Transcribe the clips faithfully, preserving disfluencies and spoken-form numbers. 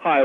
Hi,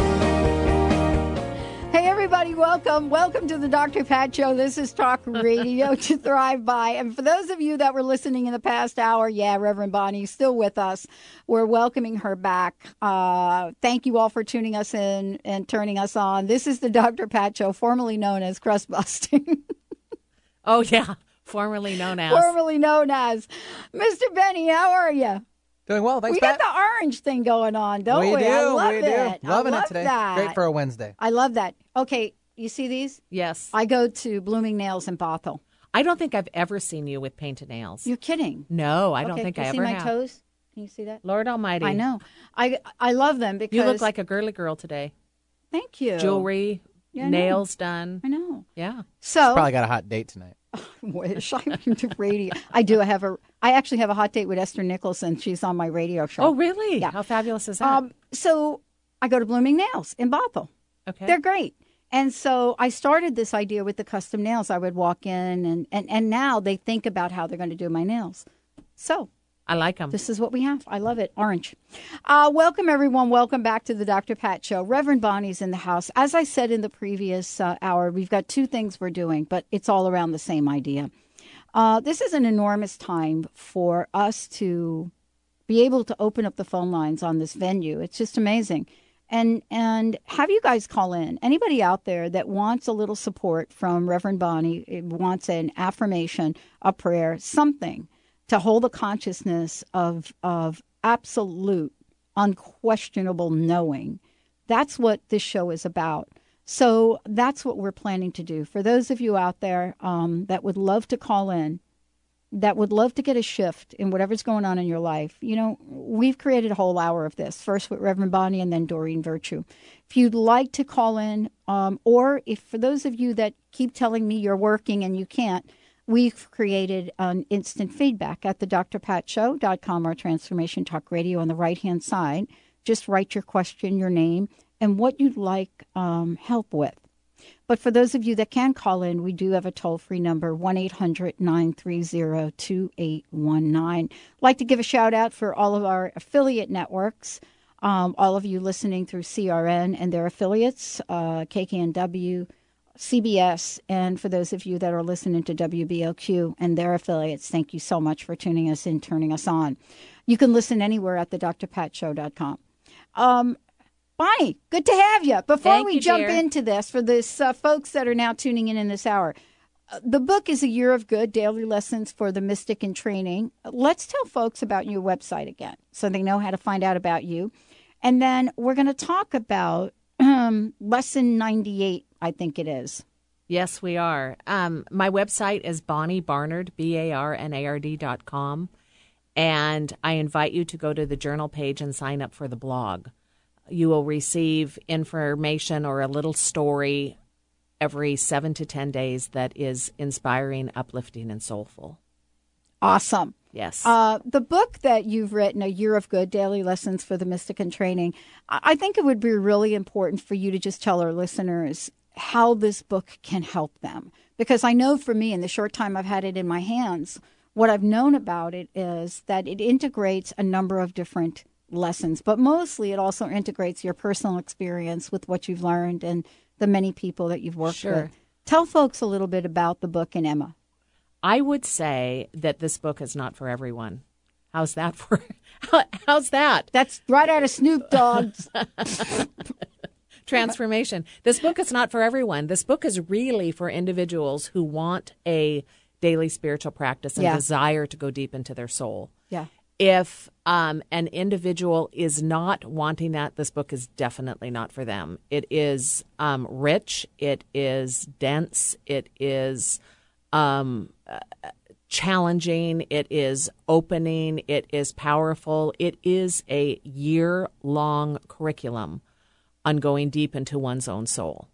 Hey, everybody, welcome. Welcome to the Doctor Pat Show. This is Talk Radio to Thrive By. And for those of you that were listening in the past hour, yeah, Reverend Bonnie is still with us. We're welcoming her back. Uh, thank you all for tuning us in and turning us on. This is the Doctor Pat Show, formerly known as Crust Busting. Oh, yeah, formerly known as. Formerly known as. Mister Benny, how are you? Doing well, thanks, we Pat. Got the orange thing going on, don't we? we? Do. I love we it. Do. Loving I love it today. That. Great for a Wednesday. I love that. Okay, you see these? Yes. I go to Blooming Nails in Bothell. I don't think I've ever seen you with painted nails. You're kidding. No, I okay, don't think I ever have. Can you see my have. toes? Can you see that? Lord almighty. I know. I I love them because... You look like a girly girl today. Thank you. Jewelry, yeah, nails done. I know. Yeah. So... She's probably got a hot date tonight. I wish I went to radio. I do. I have a. I actually have a hot date with Esther Nicholson. She's on my radio show. Oh, really? Yeah. How fabulous is that? Um, so I go to Blooming Nails in Bothell. Okay. They're great. And so I started this idea with the custom nails. I would walk in, and, and, and now they think about how they're going to do my nails. So. I like them. This is what we have. I love it. Orange. Uh, welcome, everyone. Welcome back to the Doctor Pat Show. Reverend Bonnie's in the house. As I said in the previous uh, hour, we've got two things we're doing, but it's all around the same idea. Uh, this is an enormous time for us to be able to open up the phone lines on this venue. It's just amazing. And and have you guys call in. Anybody out there that wants a little support from Reverend Bonnie, wants an affirmation, a prayer, something, to hold the consciousness of of absolute, unquestionable knowing. That's what this show is about. So that's what we're planning to do. For those of you out there um, that would love to call in, that would love to get a shift in whatever's going on in your life, you know, we've created a whole hour of this, first with Reverend Bonnie and then Doreen Virtue. If you'd like to call in, um, or if for those of you that keep telling me you're working and you can't, we've created an instant feedback at the D R Pat Show dot com or Transformation Talk Radio on the right-hand side. Just write your question, your name, and what you'd like um, help with. But for those of you that can call in, we do have a toll-free number, one eight hundred nine three zero two eight one nine. I'd like to give a shout-out for all of our affiliate networks, um, all of you listening through C R N and their affiliates, uh, K K N W, C B S, and for those of you that are listening to W B O Q and their affiliates, thank you so much for tuning us in, turning us on. You can listen anywhere at the D R Pat Show dot com. Um, Bonnie, good to have you. Before thank we you, jump dear. into this, for this uh, folks that are now tuning in in this hour, uh, the book is A Year of Good, Daily Lessons for the Mystic in Training. Let's tell folks about your website again so they know how to find out about you. And then we're going to talk about um, Lesson ninety-eight, I think it is. Yes, we are. Um, my website is Bonnie Barnard, B A R N A R D dot com. And I invite you to go to the journal page and sign up for the blog. You will receive information or a little story every seven to ten days that is inspiring, uplifting, and soulful. Awesome. Yes. Uh, the book that you've written, A Year of Good, Daily Lessons for the Mystic in Training, I think it would be really important for you to just tell our listeners how this book can help them. Because I know for me, in the short time I've had it in my hands, what I've known about it is that it integrates a number of different lessons, but mostly it also integrates your personal experience with what you've learned and the many people that you've worked sure. with. Tell folks a little bit about the book and Emma. I would say that this book is not for everyone. How's that for? How, how's that? That's right out of Snoop Dogg's transformation. This book is not for everyone. This book is really for individuals who want a daily spiritual practice and yeah. desire to go deep into their soul. Yeah. If um, an individual is not wanting that, this book is definitely not for them. It is um, rich. It is dense. It is um, challenging. It is opening. It is powerful. It is a year-long curriculum on going deep into one's own soul.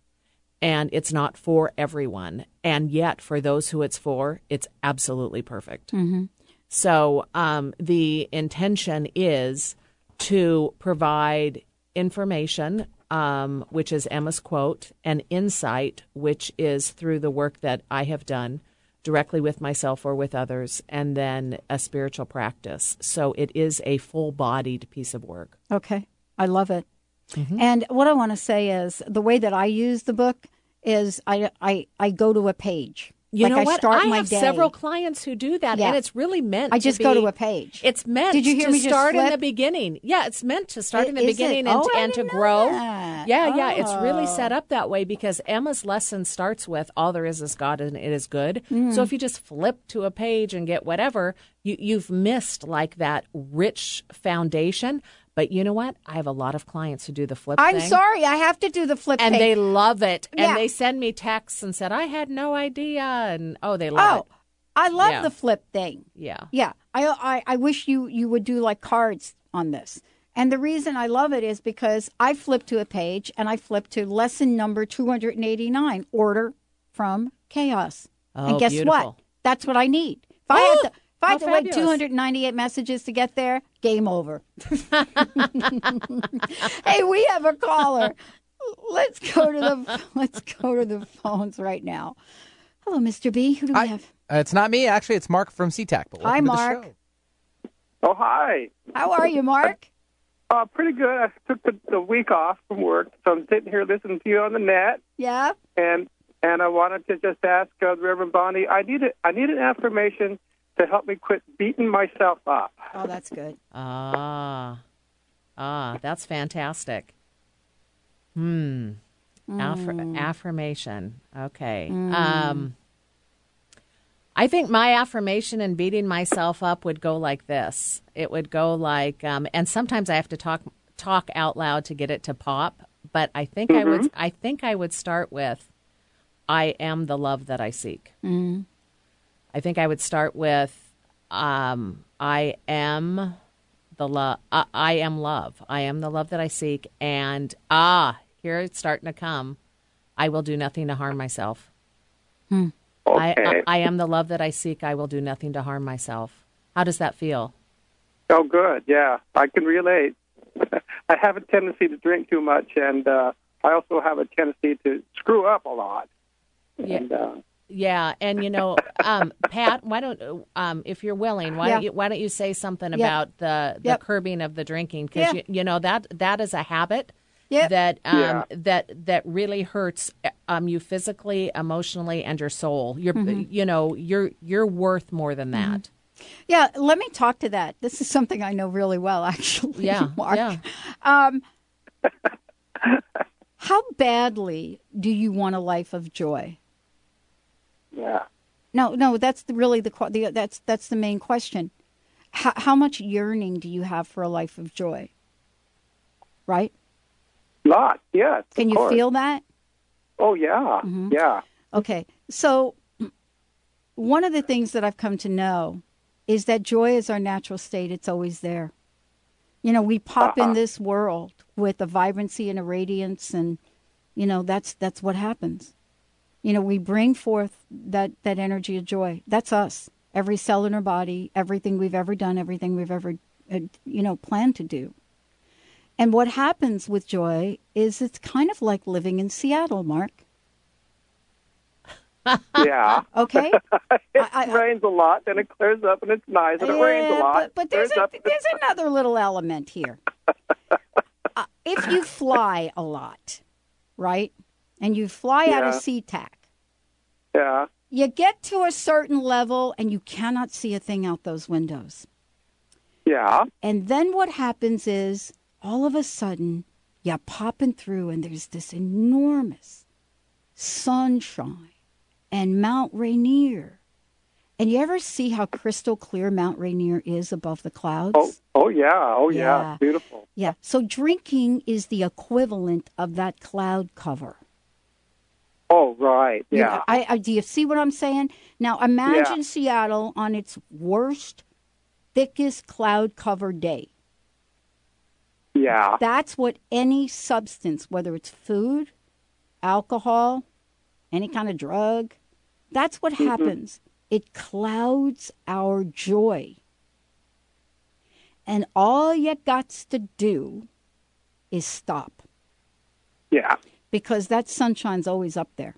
And it's not for everyone. And yet, for those who it's for, it's absolutely perfect. Mm-hmm. So um, the intention is to provide information, um, which is Emma's quote, and insight, which is through the work that I have done directly with myself or with others, and then a spiritual practice. So it is a full-bodied piece of work. Okay. I love it. Mm-hmm. And what I want to say is the way that I use the book is I, I, I go to a page. You like know I what? Start I my have day. Several clients who do that, yeah. and it's really meant. I just to be, go to a page. It's meant. Did you hear to me start just in the beginning? Yeah, it's meant to start it, in the beginning oh, and, and to grow. That. Yeah, oh. yeah, it's really set up that way because Emma's lesson starts with "All there is is God, and it is good." Mm. So if you just flip to a page and get whatever, you, you've missed like that rich foundation. But you know what? I have a lot of clients who do the flip I'm thing. I'm sorry. I have to do the flip and thing. And they love it. Yeah. And they send me texts and said, I had no idea. And oh, they love oh, it. I love yeah. the flip thing. Yeah. Yeah. I, I, I wish you, you would do like cards on this. And the reason I love it is because I flip to a page and I flip to lesson number two eighty-nine, Order from Chaos. Oh, and guess beautiful. What? That's what I need. If I had to... If I had to wait two hundred ninety-eight messages to get there, game over. Hey, we have a caller. Let's go to the let's go to the phones right now. Hello, Mister B. Who do we I, have? Uh, it's not me, actually. It's Mark from SeaTac. Hi, Mark. Oh, hi. How are you, Mark? Uh, pretty good. I took the, the week off from work, so I'm sitting here listening to you on the net. Yeah. And and I wanted to just ask uh, Reverend Bonnie. I need a, I need an affirmation to help me quit beating myself up. Oh, that's good. Ah, ah, that's fantastic. Hmm. Mm. Affir- affirmation. Okay. Mm. Um, I think my affirmation and beating myself up would go like this. It would go like, um, and sometimes I have to talk talk out loud to get it to pop. But I think mm-hmm. I would. I think I would start with, "I am the love that I seek." Mm. I think I would start with, um, I am the love. I-, I am love. I am the love that I seek. And ah, here it's starting to come. I will do nothing to harm myself. Hmm. Okay. I-, I-, I am the love that I seek. I will do nothing to harm myself. How does that feel? Oh, good. Yeah, I can relate. I have a tendency to drink too much, and uh, I also have a tendency to screw up a lot. Yeah. And, uh, Yeah, and you know, um, Pat, why don't um, if you're willing, why yeah. don't you, why don't you say something yep. about the, the yep. curbing of the drinking? Because yeah. you, you know that that is a habit yep. that um, yeah. that that really hurts um, you physically, emotionally, and your soul. You're mm-hmm. you know you're you're worth more than that. Mm-hmm. Yeah, let me talk to that. This is something I know really well, actually. Yeah, Mark. Yeah. Um, how badly do you want a life of joy? Yeah. No, no, that's the, really the, the that's that's the main question. How, how much yearning do you have for a life of joy? Right? Lot, yes. Can you course. Feel that? Oh, yeah, mm-hmm. yeah. Okay, so one of the things that I've come to know is that joy is our natural state. It's always there. You know, we pop uh-huh. in this world with a vibrancy and a radiance, and, you know, that's that's what happens. You know, we bring forth that, that energy of joy. That's us. Every cell in our body, everything we've ever done, everything we've ever, uh, you know, planned to do. And what happens with joy is it's kind of like living in Seattle, Mark. Yeah. Okay? it I, I, rains a lot, then it clears up, and it's nice, and yeah, it rains a lot. But, but there's, a, there's another little element here. uh, if you fly a lot, right? And you fly yeah. out of SeaTac. Yeah. You get to a certain level and you cannot see a thing out those windows. Yeah. And then what happens is all of a sudden you're popping through, and there's this enormous sunshine and Mount Rainier. And you ever see how crystal clear Mount Rainier is above the clouds? Oh, oh yeah. Oh, yeah. yeah. Beautiful. Yeah. So drinking is the equivalent of that cloud cover. Oh, right. Yeah. You know, I, I, do you see what I'm saying? Now, imagine yeah. Seattle on its worst, thickest cloud cover day. Yeah. That's what any substance, whether it's food, alcohol, any kind of drug, that's what mm-hmm. happens. It clouds our joy. And all you gots to do is stop. Yeah. Because that sunshine's always up there.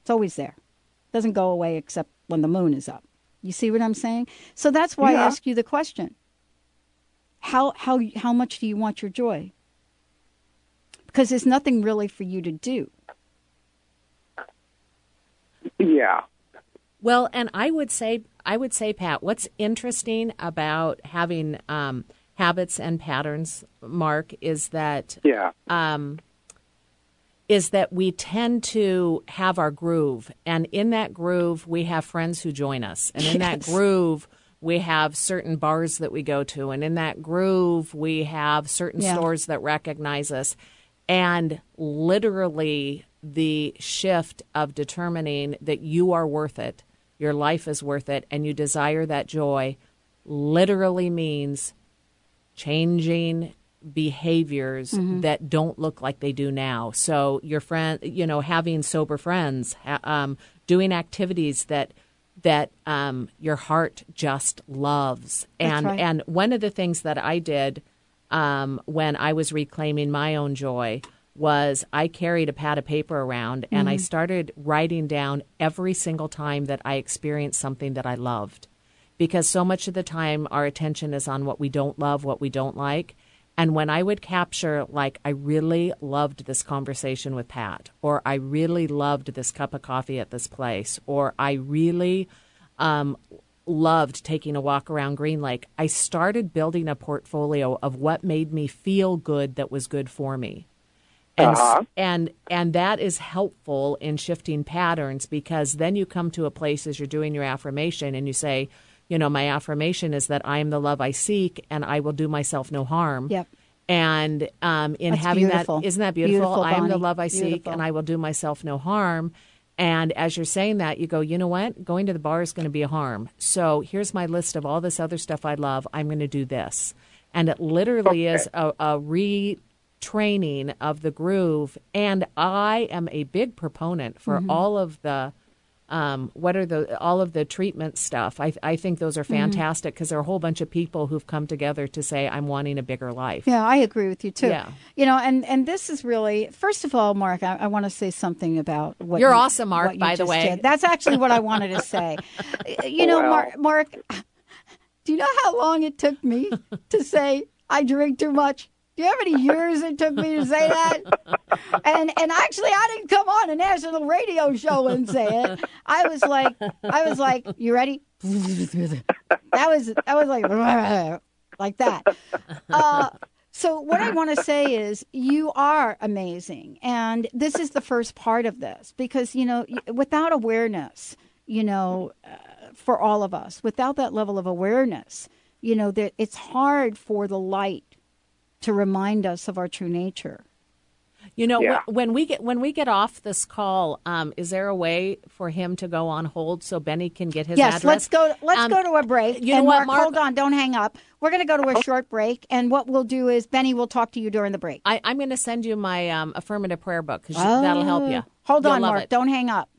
It's always there. It doesn't go away except when the moon is up. You see what I'm saying? So that's why yeah. I ask you the question. How how how much do you want your joy? Because there's nothing really for you to do. Yeah. Well, and I would say, I would say, Pat, what's interesting about having um, habits and patterns, Mark, is that, yeah. um, is that we tend to have our groove, and in that groove, we have friends who join us, and in yes. that groove, we have certain bars that we go to, and in that groove, we have certain yeah. stores that recognize us, and literally the shift of determining that you are worth it. Your life is worth it, and you desire that joy literally means changing behaviors mm-hmm. that don't look like they do now. So your friend, you know, having sober friends, um, doing activities that that um, your heart just loves. And right. and one of the things that I did um, when I was reclaiming my own joy was I carried a pad of paper around, and mm-hmm. I started writing down every single time that I experienced something that I loved, because so much of the time our attention is on what we don't love, what we don't like. And when I would capture, like, I really loved this conversation with Pat, or I really loved this cup of coffee at this place, or I really um, loved taking a walk around Green Lake, I started building a portfolio of what made me feel good that was good for me. And, uh-huh. and and that is helpful in shifting patterns, because then you come to a place as you're doing your affirmation and you say, you know, my affirmation is that I am the love I seek and I will do myself no harm. Yep. And um, in That's having beautiful. that, isn't that beautiful? beautiful I am the love I beautiful. seek and I will do myself no harm. And as you're saying that, you go, you know what? Going to the bar is going to be a harm. So here's my list of all this other stuff I love. I'm going to do this. And it literally okay. is a, a re- training of the groove. And I am a big proponent for mm-hmm. all of the um what are the all of the treatment stuff. I I think those are fantastic, because mm-hmm. there are a whole bunch of people who've come together to say, I'm wanting a bigger life. Yeah, I agree with you too. Yeah. You know, and and this is really, first of all, Mark, I, I want to say something about what You're you, awesome, Mark, by the way. Did. That's actually what I wanted to say. You know, wow. Mark, Mark, do you know how long it took me to say I drink too much? Do you know how many years it took me to say that? And and actually, I didn't come on a national radio show and say it. I was like, I was like, you ready? That was that was like like that. Uh, so what I want to say is, you are amazing, and this is the first part of this, because you know, without awareness, you know, uh, for all of us, without that level of awareness, you know, that it's hard for the light to remind us of our true nature. You know, yeah. when, when we get when we get off this call, um, is there a way for him to go on hold so Benny can get his yes, address? Yes, let's go. Let's um, go to a break. You and know what, Mark, Mark? Hold on, don't hang up. We're going to go to a short break, and what we'll do is Benny will talk to you during the break. I, I'm going to send you my um, affirmative prayer book, because oh. that'll help you. Hold You'll on, Mark. It. Don't hang up.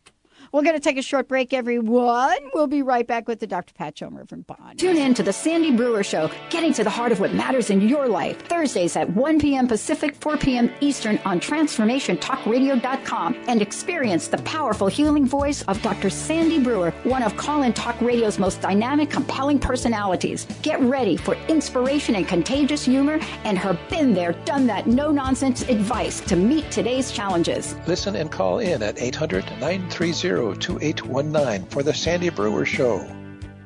We're going to take a short break, everyone. We'll be right back with the Doctor Pat Show and Reverend Bonnie. Tune in to the Sandy Brewer Show, getting to the heart of what matters in your life. Thursdays at one p.m. Pacific, four p.m. Eastern on Transformation Talk Radio dot com, and experience the powerful healing voice of Doctor Sandy Brewer, one of call-in talk radio's most dynamic, compelling personalities. Get ready for inspiration and contagious humor and her been-there-done-that no-nonsense advice to meet today's challenges. Listen and call in at eight hundred, nine three zero, two eight one nine for the Sandy Brewer Show.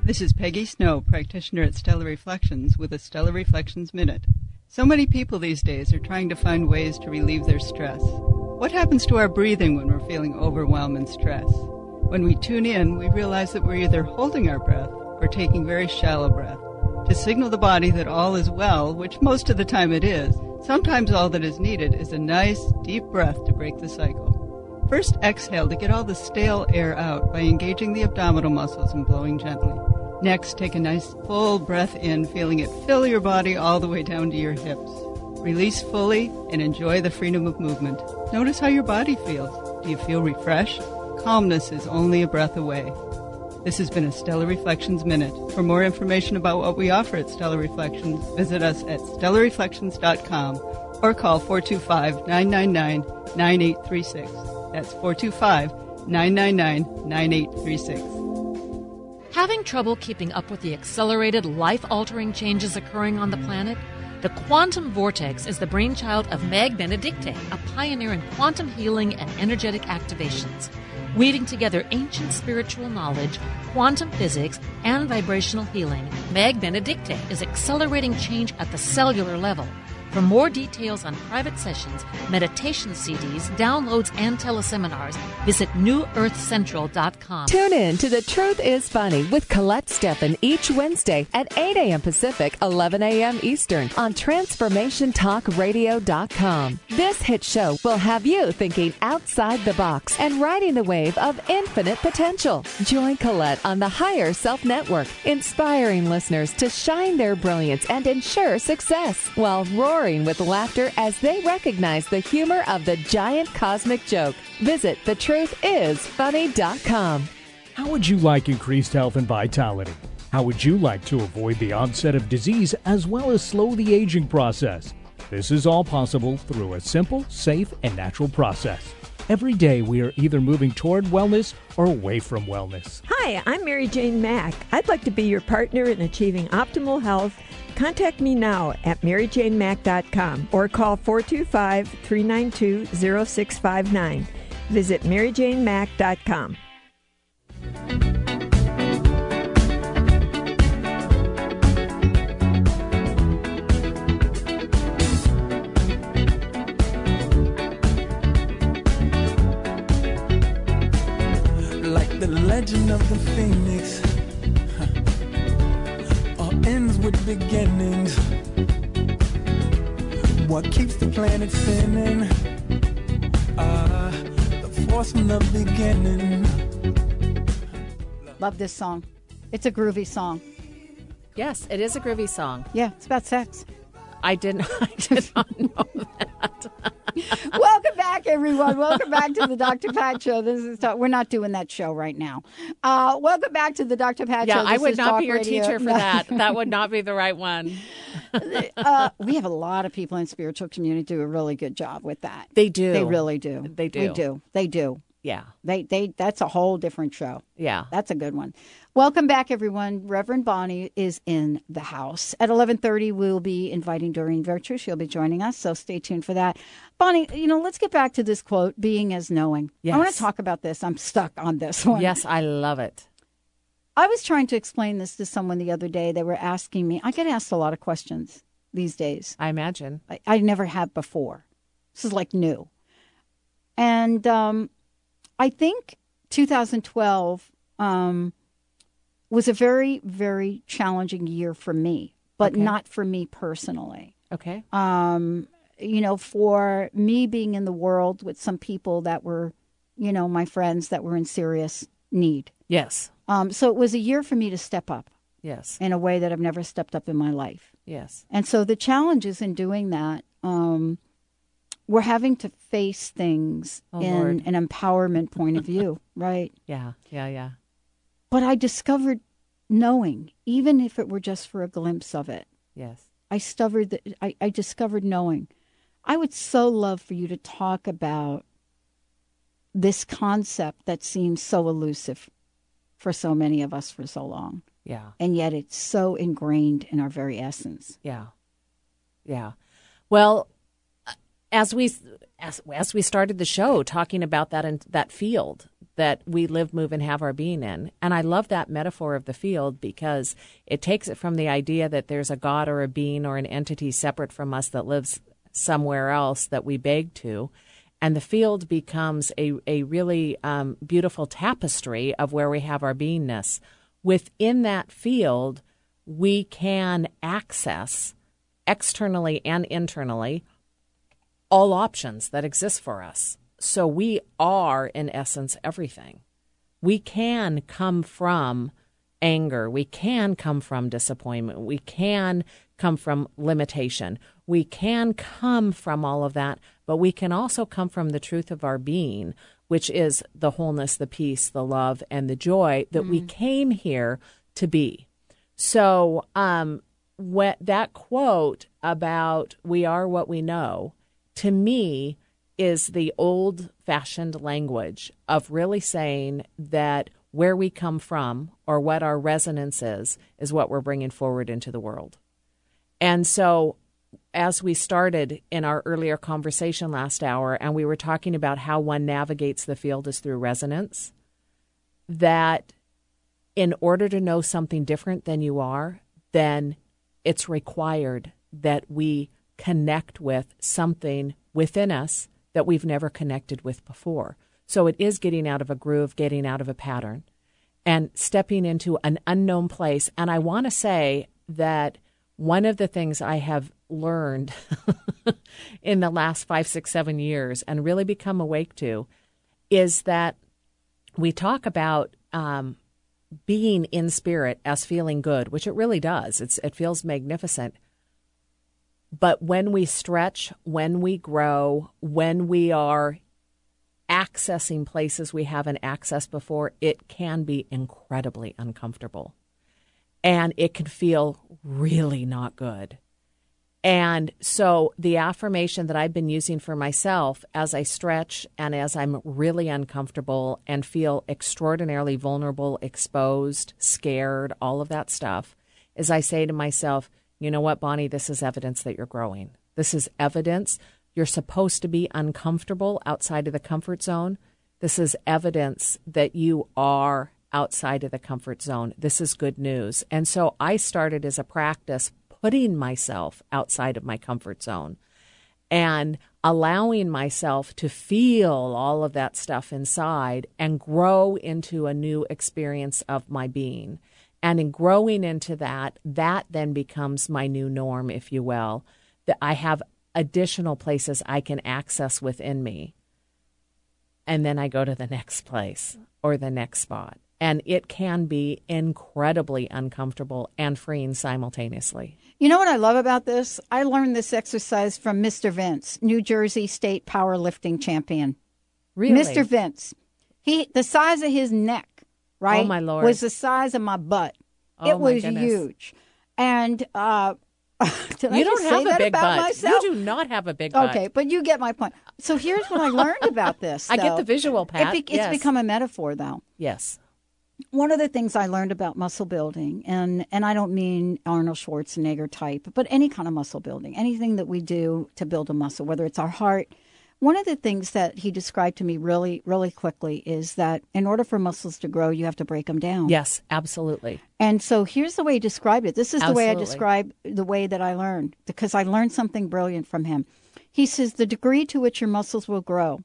This is Peggy Snow, practitioner at Stellar Reflections, with a Stellar Reflections Minute. So many people these days are trying to find ways to relieve their stress. What happens to our breathing when we're feeling overwhelmed and stress? When we tune in, we realize that we're either holding our breath or taking very shallow breath to signal the body that all is well, which most of the time it is. Sometimes all that is needed is a nice, deep breath to break the cycle. First, exhale to get all the stale air out by engaging the abdominal muscles and blowing gently. Next, take a nice, full breath in, feeling it fill your body all the way down to your hips. Release fully and enjoy the freedom of movement. Notice how your body feels. Do you feel refreshed? Calmness is only a breath away. This has been a Stellar Reflections Minute. For more information about what we offer at Stellar Reflections, visit us at stellar reflections dot com or call four two five, nine nine nine, nine eight three six. That's four two five, nine nine nine, nine eight three six. Having trouble keeping up with the accelerated, life-altering changes occurring on the planet? The Quantum Vortex is the brainchild of Meg Benedicte, a pioneer in quantum healing and energetic activations, weaving together ancient spiritual knowledge, quantum physics, and vibrational healing. Meg Benedicte is accelerating change at the cellular level. For more details on private sessions, meditation C Ds, downloads, and teleseminars, visit new earth central dot com. Tune in to The Truth is Funny with Colette Steffen each Wednesday at eight a.m. Pacific, eleven a.m. Eastern on transformation talk radio dot com. This hit show will have you thinking outside the box and riding the wave of infinite potential. Join Colette on the Higher Self Network, inspiring listeners to shine their brilliance and ensure success while roaring with laughter as they recognize the humor of the giant cosmic joke. Visit the truth is funny dot com. How would you like increased health and vitality? How would you like to avoid the onset of disease as well as slow the aging process? This is all possible through a simple, safe, and natural process. Every day we are either moving toward wellness or away from wellness. Hi, I'm Mary Jane Mack. I'd like to be your partner in achieving optimal health. Contact me now at mary jane mack dot com or call four two five, three nine two, zero six five nine. Visit mary jane mack dot com. Like the legend of the Phoenix, ends with beginnings. What keeps the planet spinning? Uh, the force from the beginning. Love this song. It's a groovy song. Yes, it is a groovy song. Yeah, it's about sex. I didn't, I did not know that. Welcome back, everyone. Welcome back to the Doctor Pat Show. This is talk- We're not doing that show right now. Uh, welcome back to the Doctor Pat yeah, Show. Yeah, I would not be your radio teacher for that. That would not be the right one. uh, we have a lot of people in spiritual community do a really good job with that. They do. They really do. They do. They do. They do. Yeah. They, they, that's a whole different show. Yeah. That's a good one. Welcome back, everyone. Reverend Bonnie is in the house. At eleven thirty, we'll be inviting Doreen Virtue. She'll be joining us, so stay tuned for that. Bonnie, you know, let's get back to this quote, being as knowing. Yes. I want to talk about this. I'm stuck on this one. Yes, I love it. I was trying to explain this to someone the other day. They were asking me. I get asked a lot of questions these days. I imagine. I, I never have before. This is like new. And, um... I think two thousand twelve um, was a very, very challenging year for me, but okay. not for me personally. Okay. Um, you know, for me being in the world with some people that were, you know, my friends that were in serious need. Yes. Um, so it was a year for me to step up. Yes. In a way that I've never stepped up in my life. Yes. And so the challenges in doing that, um, we're having to face things oh, in Lord. an empowerment point of view, right? Yeah, yeah, yeah. But I discovered knowing, even if it were just for a glimpse of it. Yes. I discovered that I, I discovered knowing. I would so love for you to talk about this concept that seems so elusive for so many of us for so long. Yeah. And yet it's so ingrained in our very essence. Yeah. Yeah. Well, As we as, as we started the show talking about that in, that field, that we live, move, and have our being in. And I love that metaphor of the field because it takes it from the idea that there's a God or a being or an entity separate from us that lives somewhere else that we beg to. And the field becomes a, a really um, beautiful tapestry of where we have our beingness. Within that field, we can access externally and internally all options that exist for us. So we are, in essence, everything. We can come from anger. We can come from disappointment. We can come from limitation. We can come from all of that, but we can also come from the truth of our being, which is the wholeness, the peace, the love, and the joy that mm-hmm. we came here to be. So um, what, that quote about we are what we know, to me, is the old-fashioned language of really saying that where we come from or what our resonance is, is what we're bringing forward into the world. And so as we started in our earlier conversation last hour, and we were talking about how one navigates the field is through resonance, that in order to know something different than you are, then it's required that we connect with something within us that we've never connected with before. So it is getting out of a groove, getting out of a pattern, and stepping into an unknown place. And I want to say that one of the things I have learned in the last five, six, seven years and really become awake to is that we talk about um, being in spirit as feeling good, which it really does. It's, it feels magnificent. But when we stretch, when we grow, when we are accessing places we haven't accessed before, it can be incredibly uncomfortable. And it can feel really not good. And so the affirmation that I've been using for myself as I stretch and as I'm really uncomfortable and feel extraordinarily vulnerable, exposed, scared, all of that stuff, is I say to myself, you know what, Bonnie, this is evidence that you're growing. This is evidence you're supposed to be uncomfortable outside of the comfort zone. This is evidence that you are outside of the comfort zone. This is good news. And so I started as a practice putting myself outside of my comfort zone and allowing myself to feel all of that stuff inside and grow into a new experience of my being. And in growing into that, that then becomes my new norm, if you will, that I have additional places I can access within me. And then I go to the next place or the next spot. And it can be incredibly uncomfortable and freeing simultaneously. You know what I love about this? I learned this exercise from Mister Vince, New Jersey State powerlifting champion. Really? Mister Vince. He, the size of his neck. Right? Oh, my Lord. Was the size of my butt. Oh, it was huge. And uh, did I just say that about myself? You do not have a big butt. Okay, but you get my point. So here's what I learned about this. I get the visual, Pat. It be- yes. It's become a metaphor, though. Yes. One of the things I learned about muscle building, and, and I don't mean Arnold Schwarzenegger type, but any kind of muscle building, anything that we do to build a muscle, whether it's our heart. One of the things that he described to me really, really quickly is that in order for muscles to grow, you have to break them down. Yes, absolutely. And so here's the way he described it. This is absolutely. The way I describe the way that I learned, because I learned something brilliant from him. He says the degree to which your muscles will grow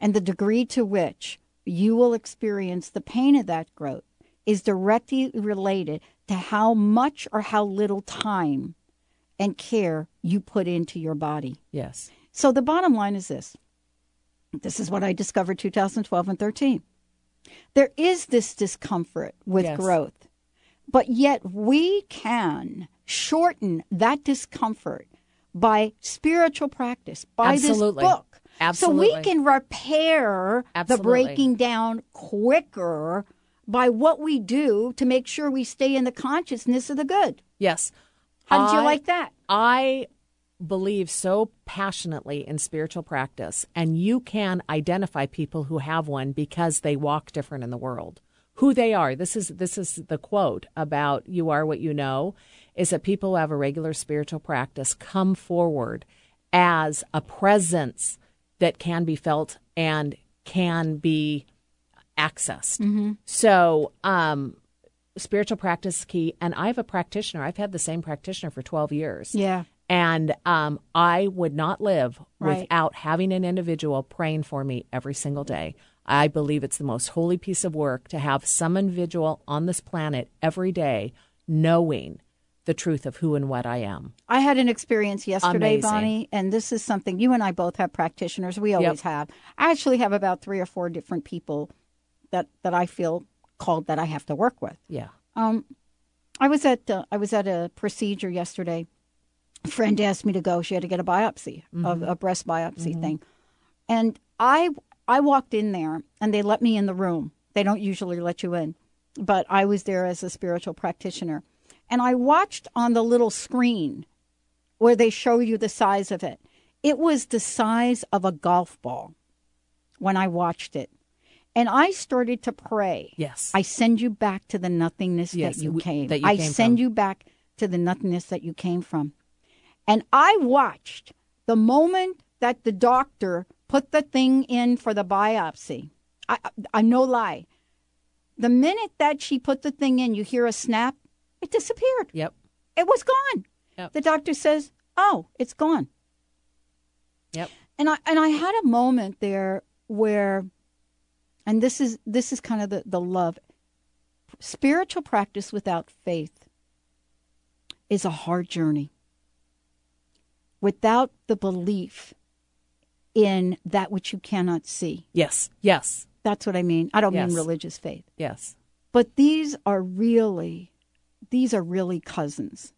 and the degree to which you will experience the pain of that growth is directly related to how much or how little time and care you put into your body. Yes. So the bottom line is this. This is what I discovered two thousand twelve and thirteen. There is this discomfort with yes. growth, but yet we can shorten that discomfort by spiritual practice, by absolutely. This book. Absolutely. So we can repair absolutely. The breaking down quicker by what we do to make sure we stay in the consciousness of the good. Yes. How did you like that? I... believe so passionately in spiritual practice, and you can identify people who have one because they walk different in the world. Who they are. This is this is the quote about you are what you know, is that people who have a regular spiritual practice come forward as a presence that can be felt and can be accessed. Mm-hmm. So um, spiritual practice is key. And I have a practitioner. I've had the same practitioner for twelve years. Yeah. And um, I would not live right. without having an individual praying for me every single day. I believe it's the most holy piece of work to have some individual on this planet every day knowing the truth of who and what I am. I had an experience yesterday, Amazing. Bonnie, and this is something you and I both have practitioners. We always yep. have. I actually have about three or four different people that, that I feel called that I have to work with. Yeah. Um, I was at uh, I was at a procedure yesterday. A friend asked me to go. She had to get a biopsy, mm-hmm. a, a breast biopsy mm-hmm. thing. And I I walked in there, and they let me in the room. They don't usually let you in. But I was there as a spiritual practitioner. And I watched on the little screen where they show you the size of it. It was the size of a golf ball when I watched it. And I started to pray. Yes. I send you back to the nothingness yes, that you came. That you I came send from. you back to the nothingness that you came from. And I watched the moment that the doctor put the thing in for the biopsy. I, I no lie. The minute that she put the thing in, you hear a snap. It disappeared. Yep. It was gone. Yep. The doctor says, oh, it's gone. Yep. And I and I had a moment there where, and this is this is kind of the, the love. Spiritual practice without faith is a hard journey. Without the belief in that which you cannot see. Yes. Yes. That's what I mean. I don't yes. mean religious faith. Yes. But these are really... These are really cousins.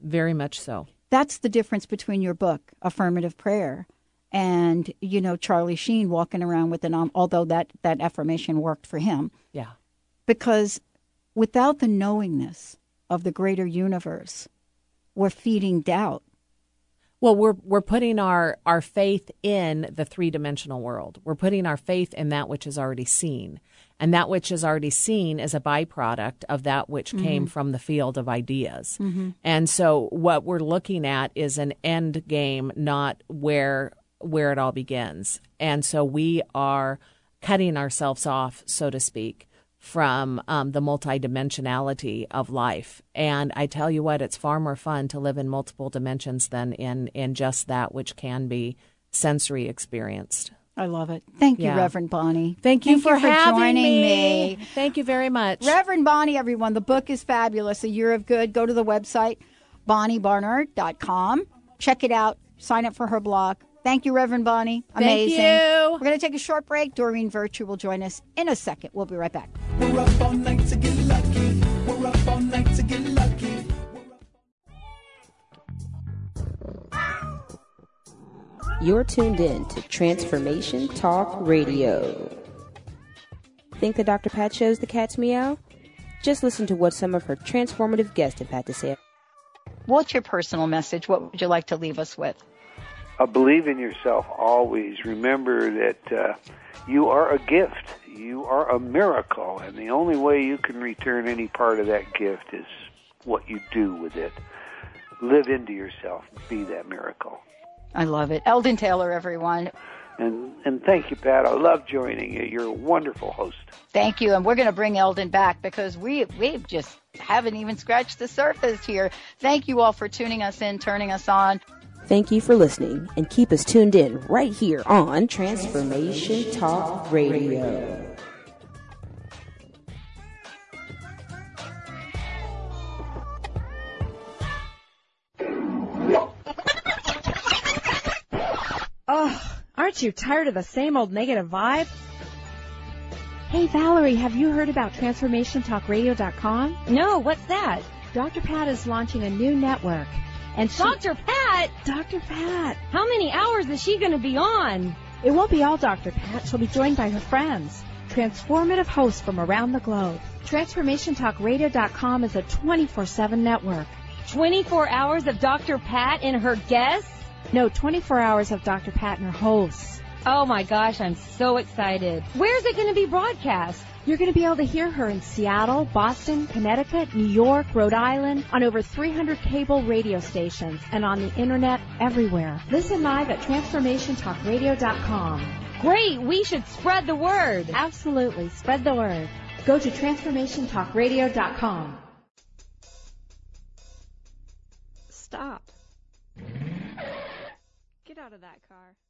Very much so. That's the difference between your book, Affirmative Prayer, and, you know, Charlie Sheen walking around with an, um, although that, that affirmation worked for him. Yeah. Because without the knowingness of the greater universe, we're feeding doubt. Well, we're we're putting our, our faith in the three-dimensional world. We're putting our faith in that which is already seen. And that which is already seen is a byproduct of that which mm-hmm. came from the field of ideas. Mm-hmm. And so what we're looking at is an end game, not where where it all begins. And so we are cutting ourselves off, so to speak, from um, the multidimensionality of life. And I tell you what, it's far more fun to live in multiple dimensions than in, in just that which can be sensory experienced. I love it. Thank you, yeah. Reverend Bonnie. Thank you, Thank you for, for having joining me. me. Thank you very much. Reverend Bonnie, everyone. The book is fabulous, A Year of Good. Go to the website, bonnie barnard dot com. Check it out. Sign up for her blog. Thank you, Reverend Bonnie. Amazing. Thank you. We're going to take a short break. Doreen Virtue will join us in a second. We'll be right back. We're up all night to get lucky. We're up all night to get lucky. You're tuned in to Transformation Talk Radio. Think the Doctor Pat shows the cat's meow? Just listen to what some of her transformative guests have had to say. What's your personal message? What would you like to leave us with? Uh, believe in yourself always. Remember that uh, you are a gift. You are a miracle. And the only way you can return any part of that gift is what you do with it. Live into yourself. Be that miracle. I love it. Eldon Taylor, everyone. And and thank you, Pat. I love joining you. You're a wonderful host. Thank you. And we're going to bring Eldon back because we we just haven't even scratched the surface here. Thank you all for tuning us in, turning us on. Thank you for listening, and keep us tuned in right here on Transformation Talk Radio. Oh, aren't you tired of the same old negative vibe? Hey, Valerie, have you heard about Transformation Talk Radio dot com? No, what's that? Doctor Pat is launching a new network. And she, Doctor Pat? Doctor Pat. How many hours is she going to be on? It won't be all Doctor Pat. She'll be joined by her friends, transformative hosts from around the globe. Transformation Talk Radio dot com is a twenty-four seven network. twenty-four hours of Doctor Pat and her guests? No, twenty-four hours of Doctor Pat and her hosts. Oh, my gosh, I'm so excited. Where's it going to be broadcast? You're going to be able to hear her in Seattle, Boston, Connecticut, New York, Rhode Island, on over three hundred cable radio stations, and on the Internet everywhere. Listen live at Transformation Talk Radio dot com. Great. We should spread the word. Absolutely. Spread the word. Go to Transformation Talk Radio dot com. Stop. Get out of that car.